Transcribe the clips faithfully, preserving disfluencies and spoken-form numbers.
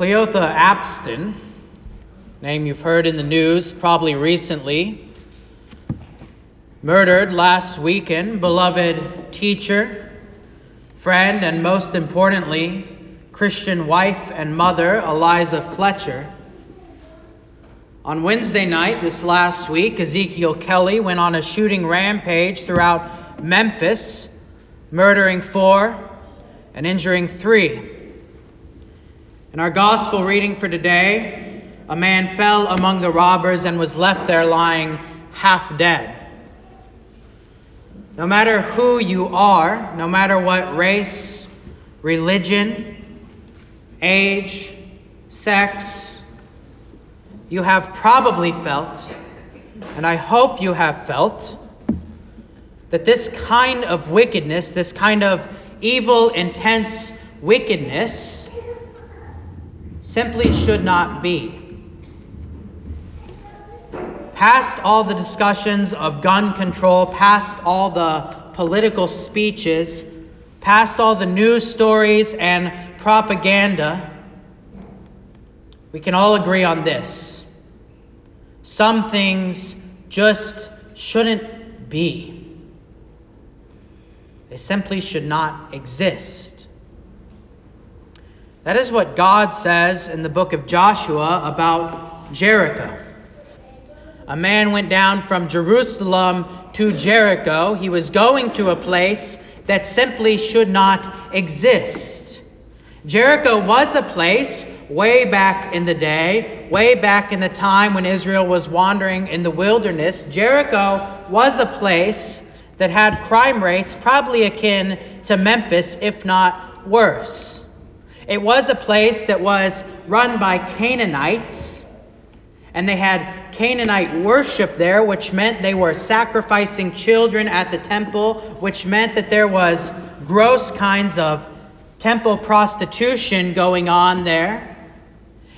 Cleotha Abston, name you've heard in the news probably recently, murdered last weekend, beloved teacher, friend, and most importantly, Christian wife and mother, Eliza Fletcher. On Wednesday night this last week, Ezekiel Kelly went on a shooting rampage throughout Memphis, murdering four and injuring three. In our gospel reading for today, a man fell among the robbers and was left there lying half dead. No matter who you are, no matter what race, religion, age, sex, you have probably felt, and I hope you have felt, that this kind of wickedness, this kind of evil, intense wickedness simply should not be. Past all the discussions of gun control, past all the political speeches, past all the news stories and propaganda, we can all agree on this. Some things just shouldn't be. They simply should not exist. That is what God says in the book of Joshua about Jericho. A man went down from Jerusalem to Jericho. He was going to a place that simply should not exist. Jericho was a place way back in the day, way back in the time when Israel was wandering in the wilderness. Jericho was a place that had crime rates probably akin to Memphis, if not worse. It was a place that was run by Canaanites, and they had Canaanite worship there, which meant they were sacrificing children at the temple, which meant that there was gross kinds of temple prostitution going on there.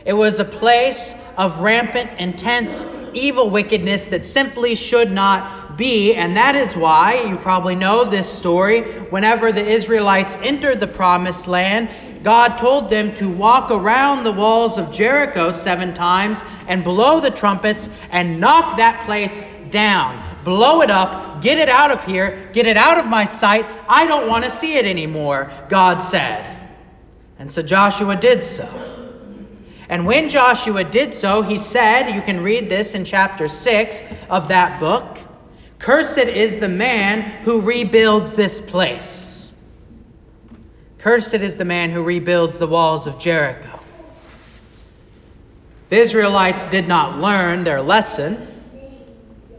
It was a place of rampant, intense, evil wickedness that simply should not be, and that is why, you probably know this story, whenever the Israelites entered the Promised Land, God told them to walk around the walls of Jericho seven times and blow the trumpets and knock that place down. Blow it up. Get it out of here. Get it out of my sight. I don't want to see it anymore, God said. And so Joshua did so. And when Joshua did so, he said, you can read this in chapter six of that book, "Cursed is the man who rebuilds this place." Cursed is the man who rebuilds the walls of Jericho. The Israelites did not learn their lesson,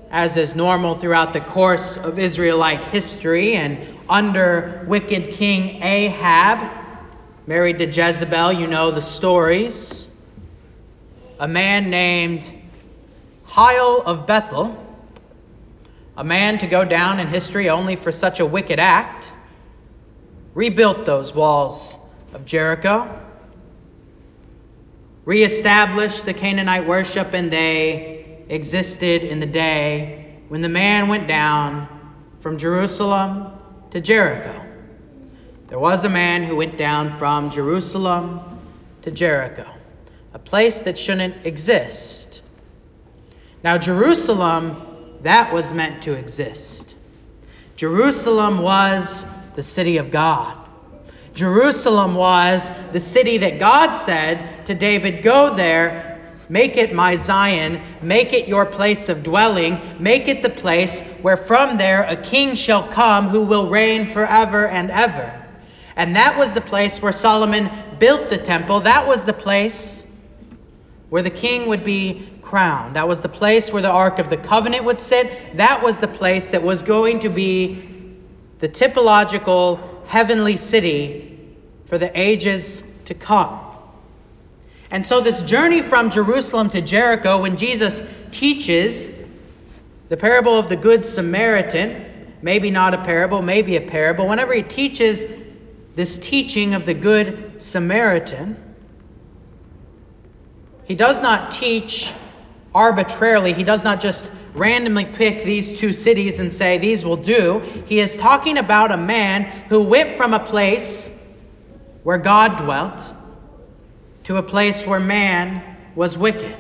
as is normal throughout the course of Israelite history, and under wicked King Ahab, married to Jezebel, you know the stories, a man named Hiel of Bethel, a man to go down in history only for such a wicked act, rebuilt those walls of Jericho, reestablished the Canaanite worship, and they existed in the day when the man went down from Jerusalem to Jericho. There was a man who went down from Jerusalem to Jericho, a place that shouldn't exist. Now, Jerusalem, that was meant to exist. Jerusalem was the city of God. Jerusalem was the city that God said to David, "Go there, make it my Zion, make it your place of dwelling, make it the place where from there a king shall come who will reign forever and ever." And that was the place where Solomon built the temple. That was the place where the king would be crowned. That was the place where the Ark of the Covenant would sit. That was the place that was going to be the typological heavenly city for the ages to come. And so this journey from Jerusalem to Jericho, when Jesus teaches the parable of the Good Samaritan, maybe not a parable, maybe a parable, whenever he teaches this teaching of the Good Samaritan, he does not teach arbitrarily. He does not just randomly pick these two cities and say, these will do. He is talking about a man who went from a place where God dwelt to a place where man was wicked,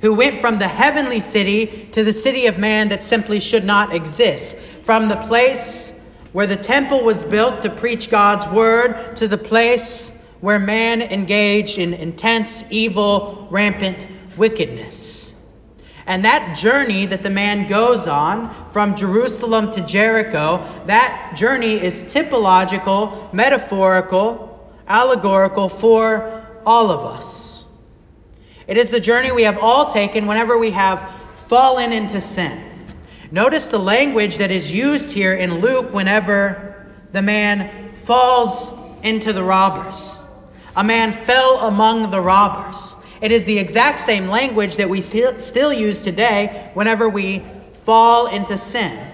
who went from the heavenly city to the city of man that simply should not exist, from the place where the temple was built to preach God's word to the place where man engaged in intense, evil, rampant wickedness. And that journey that the man goes on from Jerusalem to Jericho, that journey is typological, metaphorical, allegorical for all of us. It is the journey we have all taken whenever we have fallen into sin. Notice the language that is used here in Luke whenever the man falls into the robbers. A man fell among the robbers. It is the exact same language that we still use today whenever we fall into sin.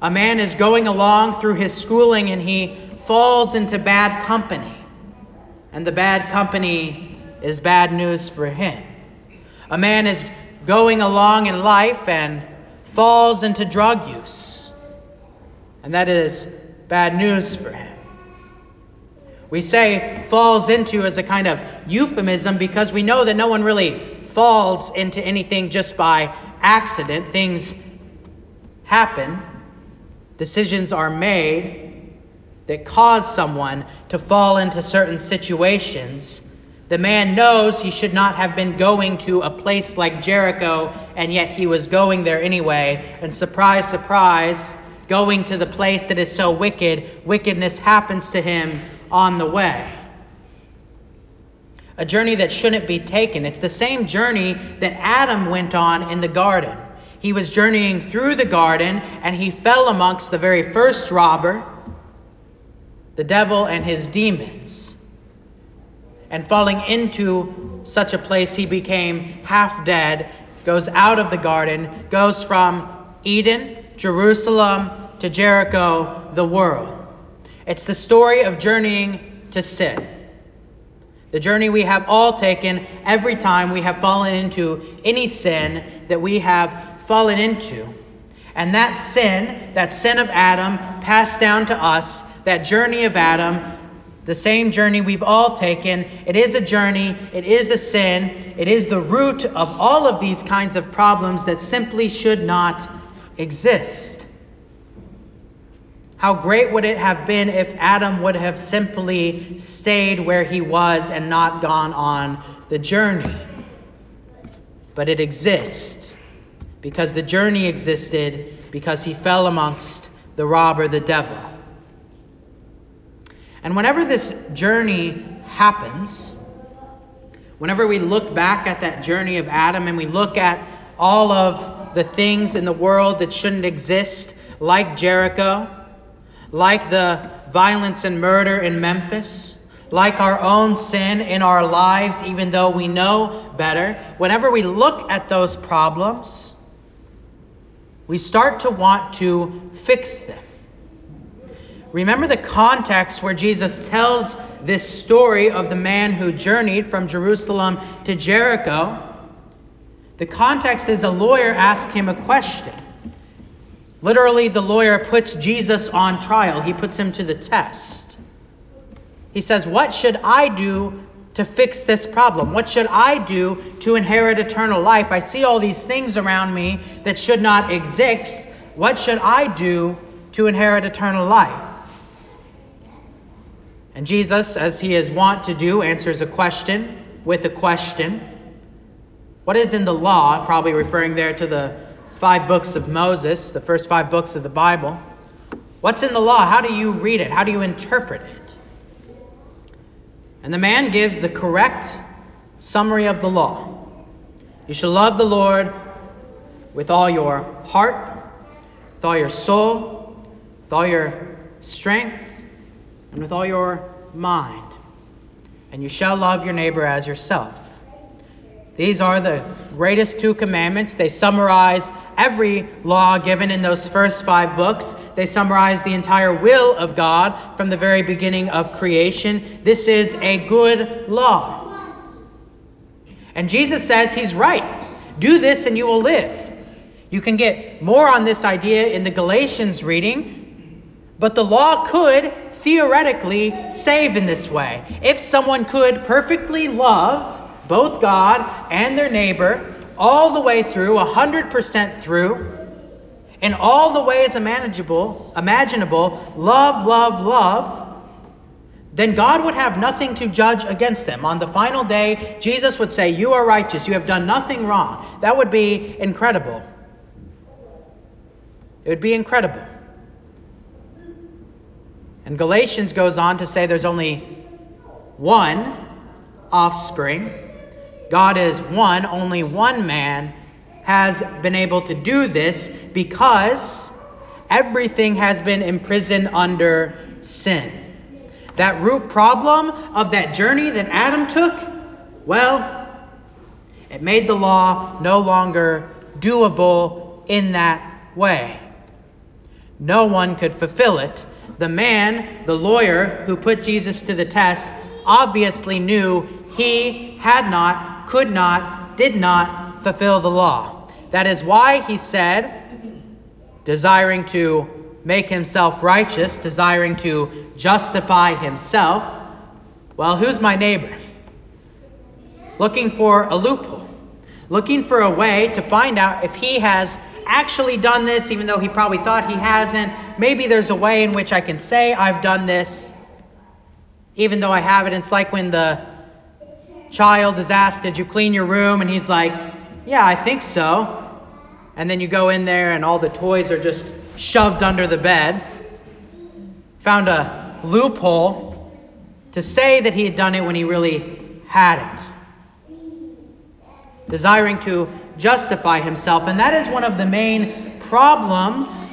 A man is going along through his schooling and he falls into bad company. And the bad company is bad news for him. A man is going along in life and falls into drug use. And that is bad news for him. We say falls into as a kind of euphemism because we know that no one really falls into anything just by accident. Things happen. Decisions are made that cause someone to fall into certain situations. The man knows he should not have been going to a place like Jericho, and yet he was going there anyway. And surprise, surprise, going to the place that is so wicked, wickedness happens to him on the way. A journey that shouldn't be taken. It's the same journey that Adam went on in the garden. He was journeying through the garden and he fell amongst the very first robber, the devil and his demons. And falling into such a place, he became half dead, goes out of the garden, goes from Eden, Jerusalem, to Jericho, the world. It's the story of journeying to sin. The journey we have all taken every time we have fallen into any sin that we have fallen into. And that sin, that sin of Adam, passed down to us, that journey of Adam, the same journey we've all taken. It is a journey. It is a sin. It is the root of all of these kinds of problems that simply should not exist. How great would it have been if Adam would have simply stayed where he was and not gone on the journey? But it exists because the journey existed because he fell amongst the robber, the devil. And whenever this journey happens, whenever we look back at that journey of Adam and we look at all of the things in the world that shouldn't exist, like Jericho, like the violence and murder in Memphis, like our own sin in our lives, even though we know better, whenever we look at those problems, we start to want to fix them. Remember the context where Jesus tells this story of the man who journeyed from Jerusalem to Jericho. The context is a lawyer asked him a question. Literally, the lawyer puts Jesus on trial. He puts him to the test. He says, what should I do to fix this problem? What should I do to inherit eternal life? I see all these things around me that should not exist. What should I do to inherit eternal life? And Jesus, as he is wont to do, answers a question with a question. What is in the law? Probably referring there to the five books of Moses, the first five books of the Bible. What's in the law? How do you read it? How do you interpret it? And the man gives the correct summary of the law. You shall love the Lord with all your heart, with all your soul, with all your strength, and with all your mind. And you shall love your neighbor as yourself. These are the greatest two commandments. They summarize every law given in those first five books. They summarize the entire will of God from the very beginning of creation. This is a good law. And Jesus says he's right. Do this and you will live. You can get more on this idea in the Galatians reading, but the law could theoretically saved in this way. If someone could perfectly love both God and their neighbor all the way through, one hundred percent through, in all the ways imaginable, imaginable, love, love, love, then God would have nothing to judge against them. On the final day, Jesus would say, "You are righteous. You have done nothing wrong." That would be incredible. It would be incredible. And Galatians goes on to say there's only one offspring. God is one, only one man has been able to do this because everything has been imprisoned under sin. That root problem of that journey that Adam took, well, it made the law no longer doable in that way. No one could fulfill it. The man, the lawyer who put Jesus to the test, obviously knew he had not, could not, did not fulfill the law. That is why he said, desiring to make himself righteous, desiring to justify himself, well, who's my neighbor? Looking for a loophole, looking for a way to find out if he has actually done this, even though he probably thought he hasn't. Maybe there's a way in which I can say I've done this, even though I haven't. It's like when the child is asked, "Did you clean your room?" And he's like, "Yeah, I think so." And then you go in there and all the toys are just shoved under the bed. Found a loophole to say that he had done it when he really hadn't. Desiring to justify himself. And that is one of the main problems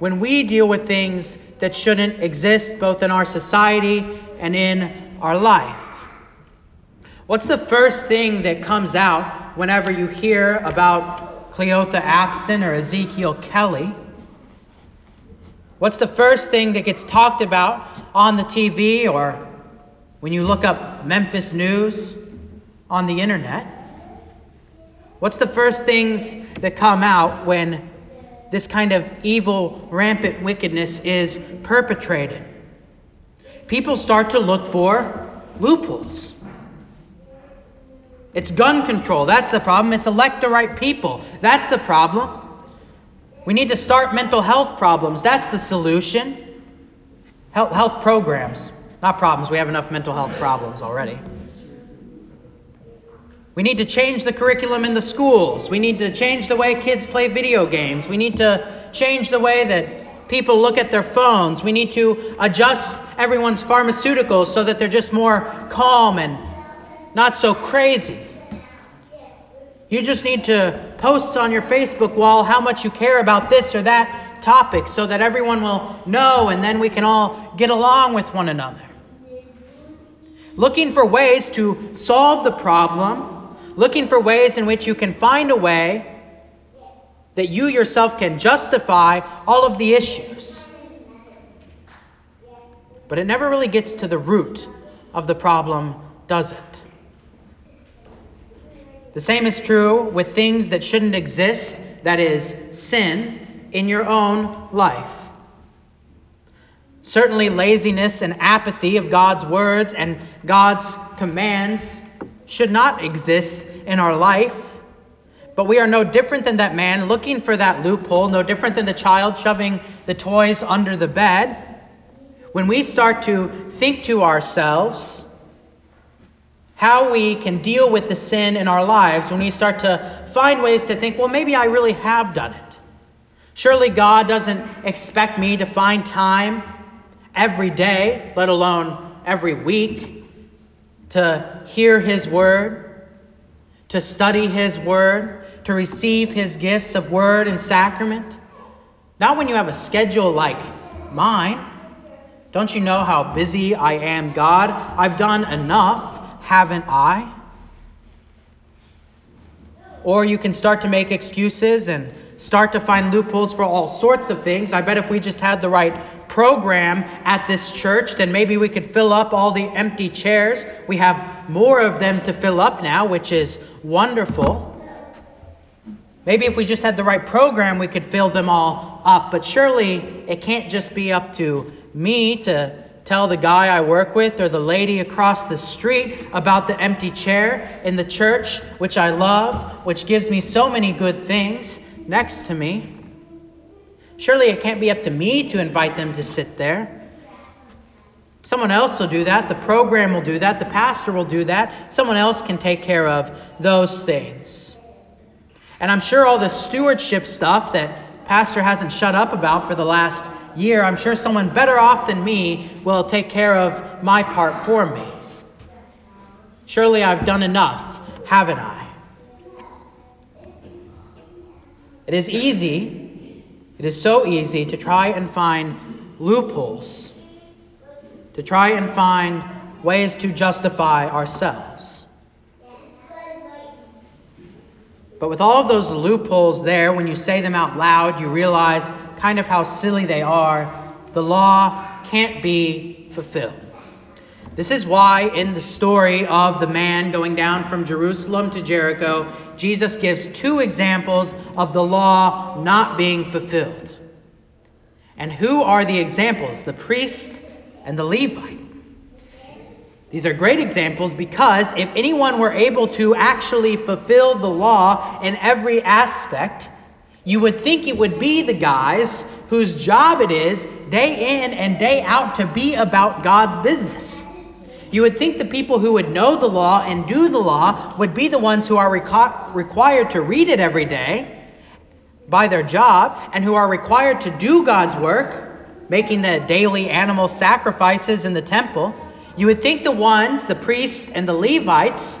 when we deal with things that shouldn't exist, both in our society and in our life. What's the first thing that comes out whenever you hear about Cleotha Abston or Ezekiel Kelly? What's the first thing that gets talked about on the T V or when you look up Memphis news on the internet? What's the first things that come out when this kind of evil, rampant wickedness is perpetrated? People start to look for loopholes. It's gun control. That's the problem. It's elect the right people. That's the problem. We need to start mental health problems. That's the solution. Health, health programs, not problems. We have enough mental health problems already. We need to change the curriculum in the schools. We need to change the way kids play video games. We need to change the way that people look at their phones. We need to adjust everyone's pharmaceuticals so that they're just more calm and not so crazy. You just need to post on your Facebook wall how much you care about this or that topic so that everyone will know, and then we can all get along with one another. Looking for ways to solve the problem, looking for ways in which you can find a way that you yourself can justify all of the issues. But it never really gets to the root of the problem, does it? The same is true with things that shouldn't exist, that is, sin, in your own life. Certainly laziness and apathy of God's words and God's commands should not exist in our life. But we are no different than that man looking for that loophole, no different than the child shoving the toys under the bed. When we start to think to ourselves how we can deal with the sin in our lives, when we start to find ways to think, well, maybe I really have done it. Surely God doesn't expect me to find time every day, let alone every week, to hear his word, to study his word, to receive his gifts of word and sacrament. Not when you have a schedule like mine. Don't you know how busy I am, God? I've done enough. Haven't I? Or you can start to make excuses and start to find loopholes for all sorts of things. I bet if we just had the right program at this church, then maybe we could fill up all the empty chairs. We have more of them to fill up now, which is wonderful. Maybe if we just had the right program, we could fill them all up. But surely it can't just be up to me to tell the guy I work with or the lady across the street about the empty chair in the church, which I love, which gives me so many good things next to me. Surely it can't be up to me to invite them to sit there. Someone else will do that. The program will do that. The pastor will do that. Someone else can take care of those things. And I'm sure all the stewardship stuff that pastor hasn't shut up about for the last year, I'm sure someone better off than me will take care of my part for me. Surely I've done enough, haven't I? It is easy, it is so easy to try and find loopholes, to try and find ways to justify ourselves. But with all of those loopholes there, when you say them out loud, you realize kind of how silly they are. The law can't be fulfilled. This is why in the story of the man going down from Jerusalem to Jericho, Jesus gives two examples of the law not being fulfilled. And who are the examples? The priest and the Levite. These are great examples because if anyone were able to actually fulfill the law in every aspect, you would think it would be the guys whose job it is day in and day out to be about God's business. You would think the people who would know the law and do the law would be the ones who are reco- required to read it every day by their job and who are required to do God's work, making the daily animal sacrifices in the temple. You would think the ones, the priests and the Levites,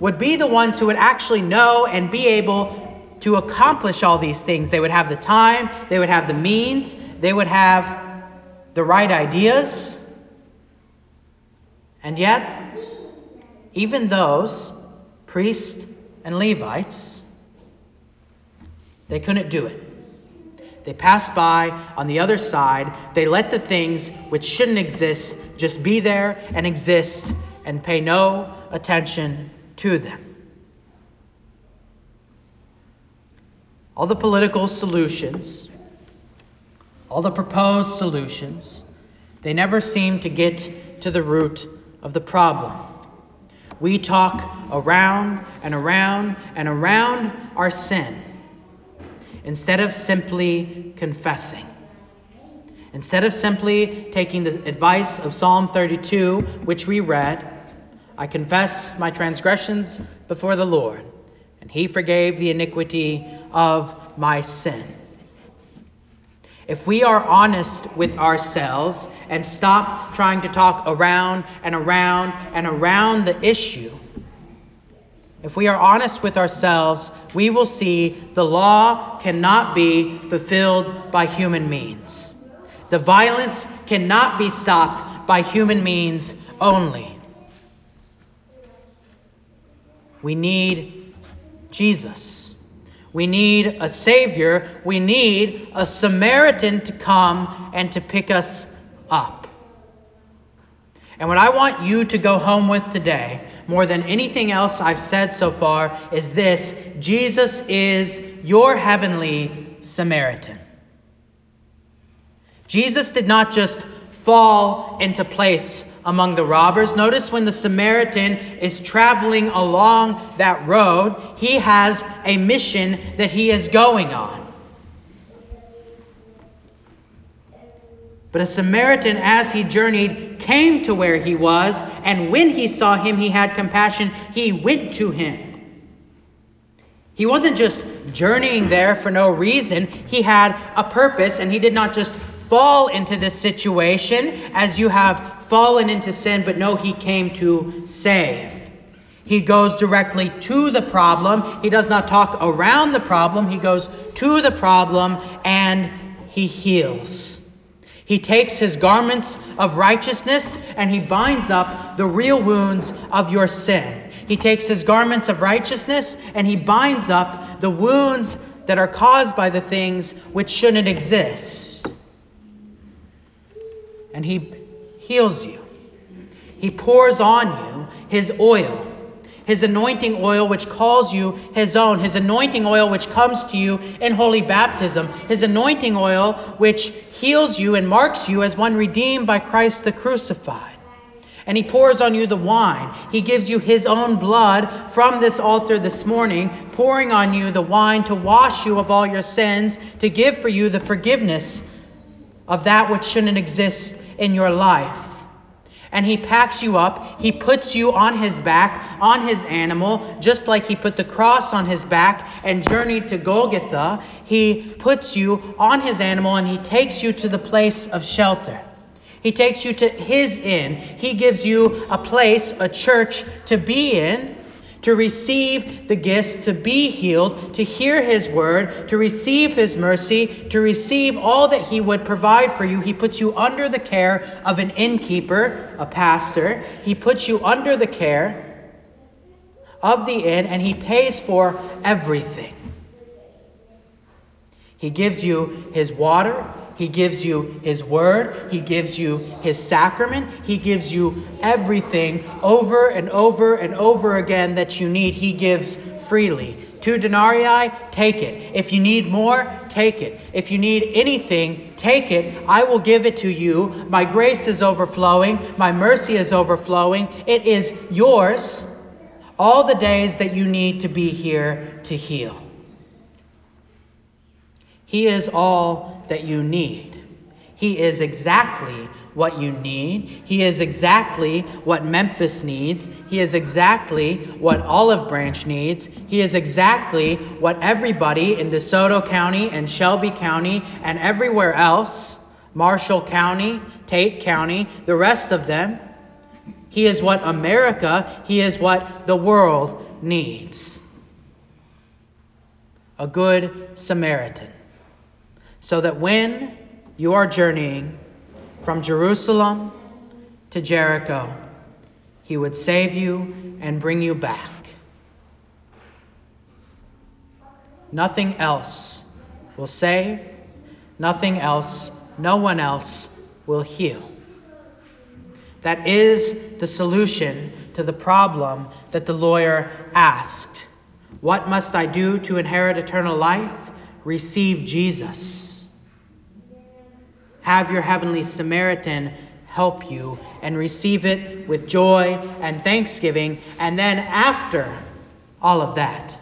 would be the ones who would actually know and be able to accomplish all these things. They would have the time, they would have the means, they would have the right ideas. And yet, even those priests and Levites, they couldn't do it. They passed by on the other side. They let the things which shouldn't exist just be there and exist and pay no attention to them. All the political solutions, all the proposed solutions, they never seem to get to the root of the problem. We talk around and around and around our sin instead of simply confessing. Instead of simply taking the advice of Psalm thirty-two, which we read, I confess my transgressions before the Lord, and he forgave the iniquity of my sin. If we are honest with ourselves and stop trying to talk around and around and around the issue, if we are honest with ourselves, we will see the law cannot be fulfilled by human means. The violence cannot be stopped by human means only. We need Jesus. We need a Savior. We need a Samaritan to come and to pick us up. And what I want you to go home with today, more than anything else I've said so far, is this: Jesus is your heavenly Samaritan. Jesus did not just fall into place among the robbers. Notice when the Samaritan is traveling along that road, he has a mission that he is going on. But a Samaritan, as he journeyed, came to where he was, and when he saw him, he had compassion. He went to him. He wasn't just journeying there for no reason. He had a purpose, and he did not just fall into this situation as you have fallen into sin, but no, he came to save. He goes directly to the problem. He does not talk around the problem. He goes to the problem and he heals. He takes his garments of righteousness and he binds up the real wounds of your sin. He takes his garments of righteousness and he binds up the wounds that are caused by the things which shouldn't exist. And he heals you. He pours on you his oil. his anointing oil which calls you his own, his anointing oil which comes to you in holy baptism, his anointing oil which heals you and marks you as one redeemed by Christ the crucified. And he pours on you the wine. He gives you his own blood from this altar this morning, pouring on you the wine to wash you of all your sins, to give for you the forgiveness of that which shouldn't exist in your life. And he packs you up. He puts you on his back, on his animal, just like he put the cross on his back and journeyed to Golgotha. He puts you on his animal and he takes you to the place of shelter. He takes you to his inn. He gives you a place, a church to be in, to receive the gifts, to be healed, to hear his word, to receive his mercy, to receive all that he would provide for you. He puts you under the care of an innkeeper, a pastor. He puts you under the care of the inn, and he pays for everything. He gives you his water. He gives you his word. He gives you his sacrament. He gives you everything over and over and over again that you need. He gives freely. Two denarii, take it. If you need more, take it. If you need anything, take it. I will give it to you. My grace is overflowing. My mercy is overflowing. It is yours all the days that you need to be here to heal. He is all that you need. He is exactly what you need. He is exactly what Memphis needs. He is exactly what Olive Branch needs. He is exactly what everybody in DeSoto County and Shelby County and everywhere else, Marshall County, Tate County, the rest of them. He is what America, he is what the world needs. A good Samaritan. So that when you are journeying from Jerusalem to Jericho, he would save you and bring you back. Nothing else will save. Nothing else, no one else will heal. That is the solution to the problem that the lawyer asked. What must I do to inherit eternal life? Receive Jesus. Have your heavenly Samaritan help you and receive it with joy and thanksgiving. And then after all of that,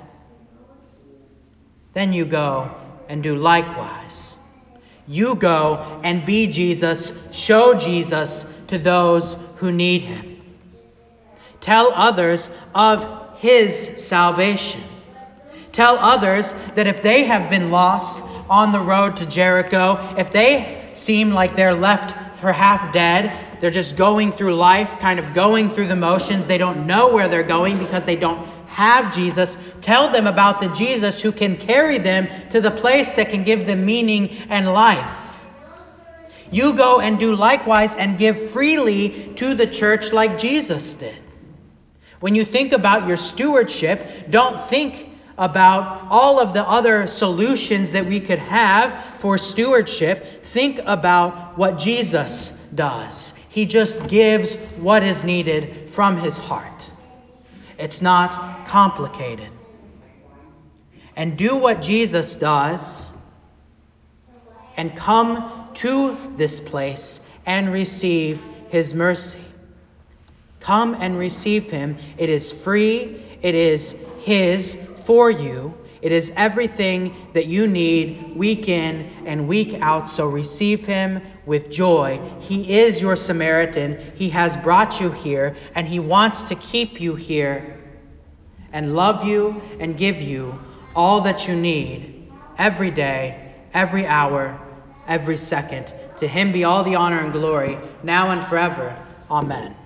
then you go and do likewise. You go and be Jesus, show Jesus to those who need him. Tell others of his salvation. Tell others that if they have been lost on the road to Jericho, if they seem like they're left for half dead. They're just going through life, kind of going through the motions. They don't know where they're going because they don't have Jesus. Tell them about the Jesus who can carry them to the place that can give them meaning and life. You go and do likewise and give freely to the church like Jesus did. When you think about your stewardship, don't think about all of the other solutions that we could have for stewardship. Think about what Jesus does. He just gives what is needed from his heart. It's not complicated. And do what Jesus does and come to this place and receive his mercy. Come and receive him. It is free. It is his for you. It is everything that you need week in and week out. So receive him with joy. He is your Samaritan. He has brought you here and he wants to keep you here and love you and give you all that you need every day, every hour, every second. To him be all the honor and glory now and forever. Amen.